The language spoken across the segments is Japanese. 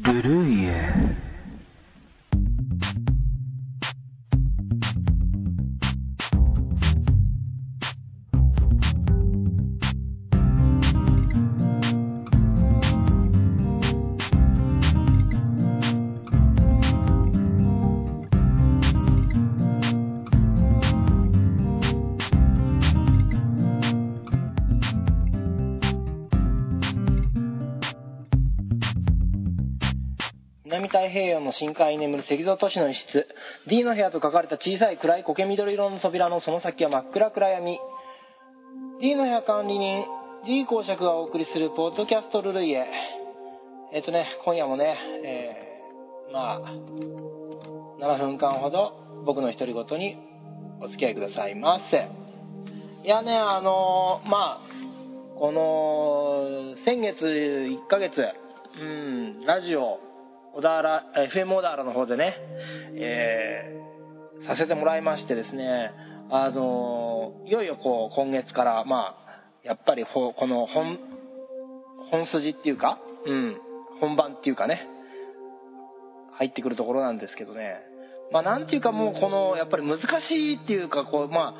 Brühe.南太平洋の深海に眠る石像都市の一室 D の部屋と書かれた小さい暗い苔緑色の扉のその先は真っ暗暗闇。 D の部屋管理人 D 公爵がお送りするポッドキャストルルイエ。今夜も7分間ほど僕の独り言にお付き合いくださいませ。この先月1ヶ月ラジオ小田原 FM 小田原の方でさせてもらいましてですね、いよいよ今月からやっぱりこの本筋っていうか、本番っていうかね、入ってくるところなんですけどね、なんていうかもうこのやっぱり難しいっていうかポッド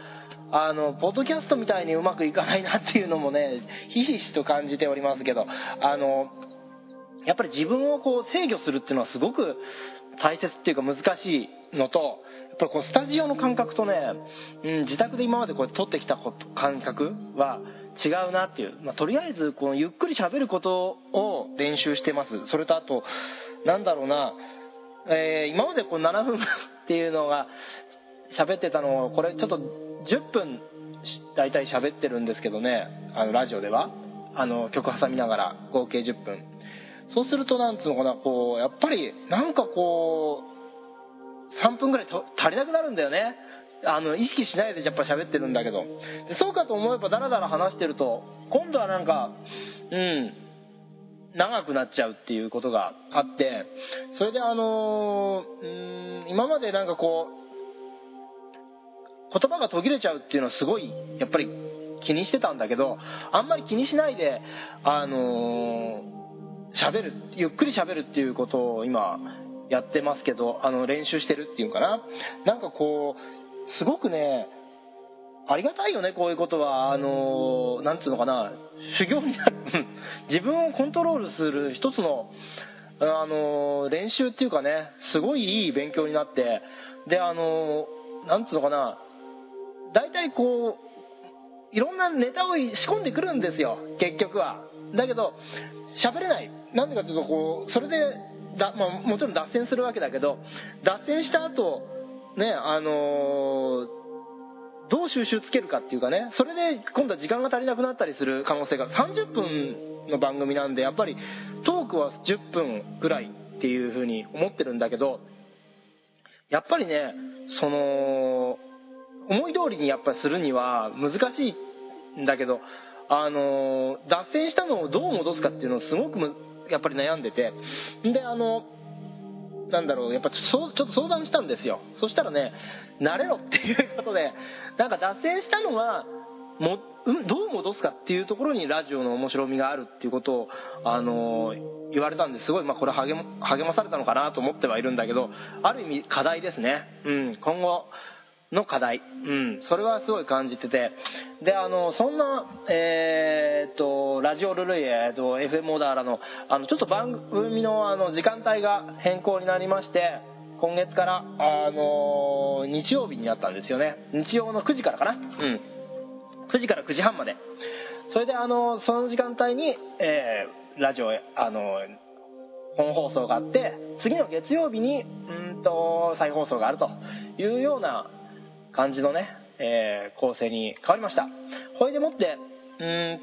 キャストみたいにうまくいかないなっていうのもねひしひしと感じておりますけど、やっぱり自分を制御するっていうのはすごく大切っていうか難しいのと、やっぱりスタジオの感覚とね、自宅で今まで撮ってきた感覚は違うなっていう、とりあえずゆっくり喋ることを練習してます。それとあと今まで7分っていうのが喋ってたのをこれちょっと10分だいたい喋ってるんですけどね、ラジオでは曲挟みながら合計10分。そうするとなんつうのかな、やっぱり3分ぐらい足りなくなるんだよね。意識しないでやっぱ喋ってるんだけど、でそうかと思えばダラダラ話してると今度は長くなっちゃうっていうことがあって、それで今まで言葉が途切れちゃうっていうのはすごいやっぱり気にしてたんだけど、あんまり気にしないで喋る、ゆっくり喋るっていうことを今やってますけど、練習してるっていうかな、すごくねありがたいよね、こういうことは。なんつうのかな、修行になる自分をコントロールする一つの、練習っていうかね、すごいいい勉強になって、でなんつうのかな、だいたいいろんなネタを仕込んでくるんですよ結局は。だけど喋れない、なんでかというとそれでもちろん脱線するわけだけど、脱線した後どう収集つけるかっていうかね、それで今度は時間が足りなくなったりする可能性が。30分の番組なんでやっぱりトークは10分ぐらいっていうふうに思ってるんだけど、やっぱりね思い通りにやっぱりするには難しいんだけど、脱線したのをどう戻すかっていうのをすごくやっぱり悩んでて、でやっぱちょっと相談したんですよ。そしたらね、慣れろっていうことで、脱線したのはどう戻すかっていうところにラジオの面白みがあるっていうことを言われたんですごい、これ励まされたのかなと思ってはいるんだけど、ある意味課題ですね、今後の課題、それはすごい感じてて、でそんなラジオルルイエFM 小田原のちょっと番組の時間帯が変更になりまして、今月から日曜日になったんですよね。日曜の9時からかな、9時から9時半まで。それでその時間帯に、ラジオ本放送があって、次の月曜日に再放送があるというような感じのね、構成に変わりました。これでもって今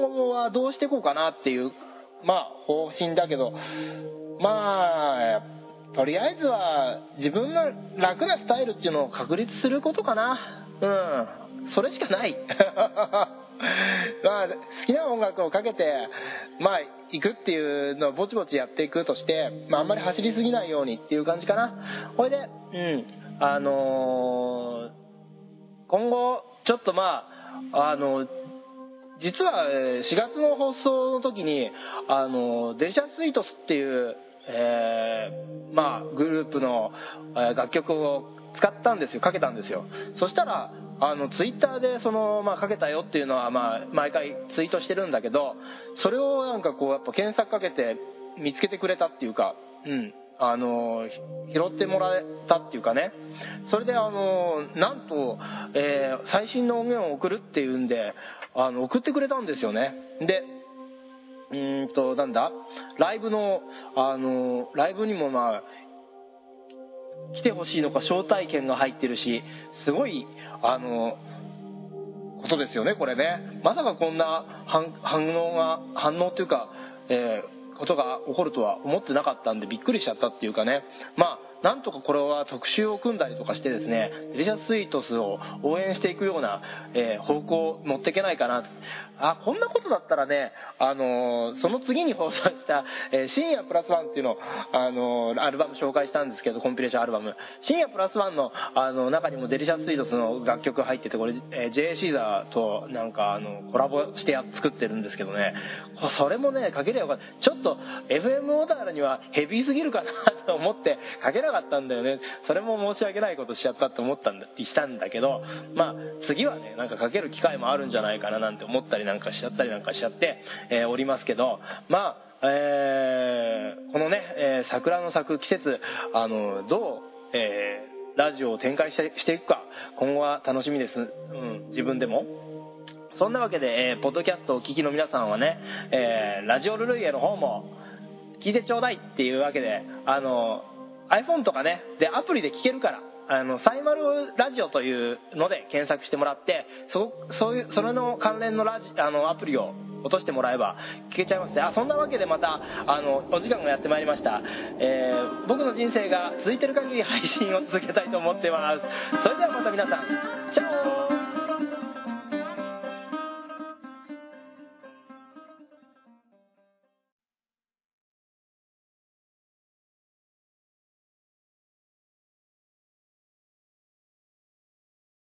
後はどうしていこうかなっていう方針だけど、とりあえずは自分の楽なスタイルっていうのを確立することかな。それしかない好きな音楽をかけて行くっていうのをぼちぼちやっていくとして、あんまり走りすぎないようにっていう感じかな。これで、今後ちょっと実は4月の放送の時にデリシャスイートスっていう、グループの楽曲を使ったんですよ、かけたんですよ。そしたらツイッターでかけたよっていうのは、毎回ツイートしてるんだけど、それをなんかこうやっぱ検索かけて見つけてくれたっていうか、拾ってもらえたっていうかね。それでなんと、最新の音源を送るっていうんで送ってくれたんですよね。でライブにも来てほしいのか招待券が入ってるし、すごいことですよね、これね。まさかこんな反応っていうか、ことが起こるとは思ってなかったんでびっくりしちゃったっていうかね。なんとかこれは特集を組んだりとかしてですね、デリシャスイートスを応援していくような、方向を持っていけないかな。こんなことだったらね、その次に放送した、深夜プラスワンっていうのを、アルバム紹介したんですけど、コンピレーションアルバム深夜プラスワンの、中にもデリシャスイートスの楽曲入ってて、これ、J.A. シーザーとなんかコラボして作ってるんですけどね、それもね、かけりゃよかった。ちょっと FM オーダーにはヘビーすぎるかなと思ってかけなかったんだよね。それも申し訳ないことしちゃったって思ったんだってしたんだけど、次はね、なんかかける機会もあるんじゃないかななんて思ったりなんかしちゃったりなんかしちゃって、おりますけど、このね、桜の咲く季節、どう、ラジオを展開していくか、今後は楽しみです、自分でも。そんなわけで、ポッドキャストをお聞きの皆さんはね、ラジオルルイエの方も聞いてちょうだいっていうわけで、iPhone とかねでアプリで聞けるから、サイマルラジオというので検索してもらって、それの関連のアプリを落としてもらえば聞けちゃいますね。そんなわけでまたお時間がやってまいりました。僕の人生が続いてる限り配信を続けたいと思ってます。それではまた皆さん、チャオ。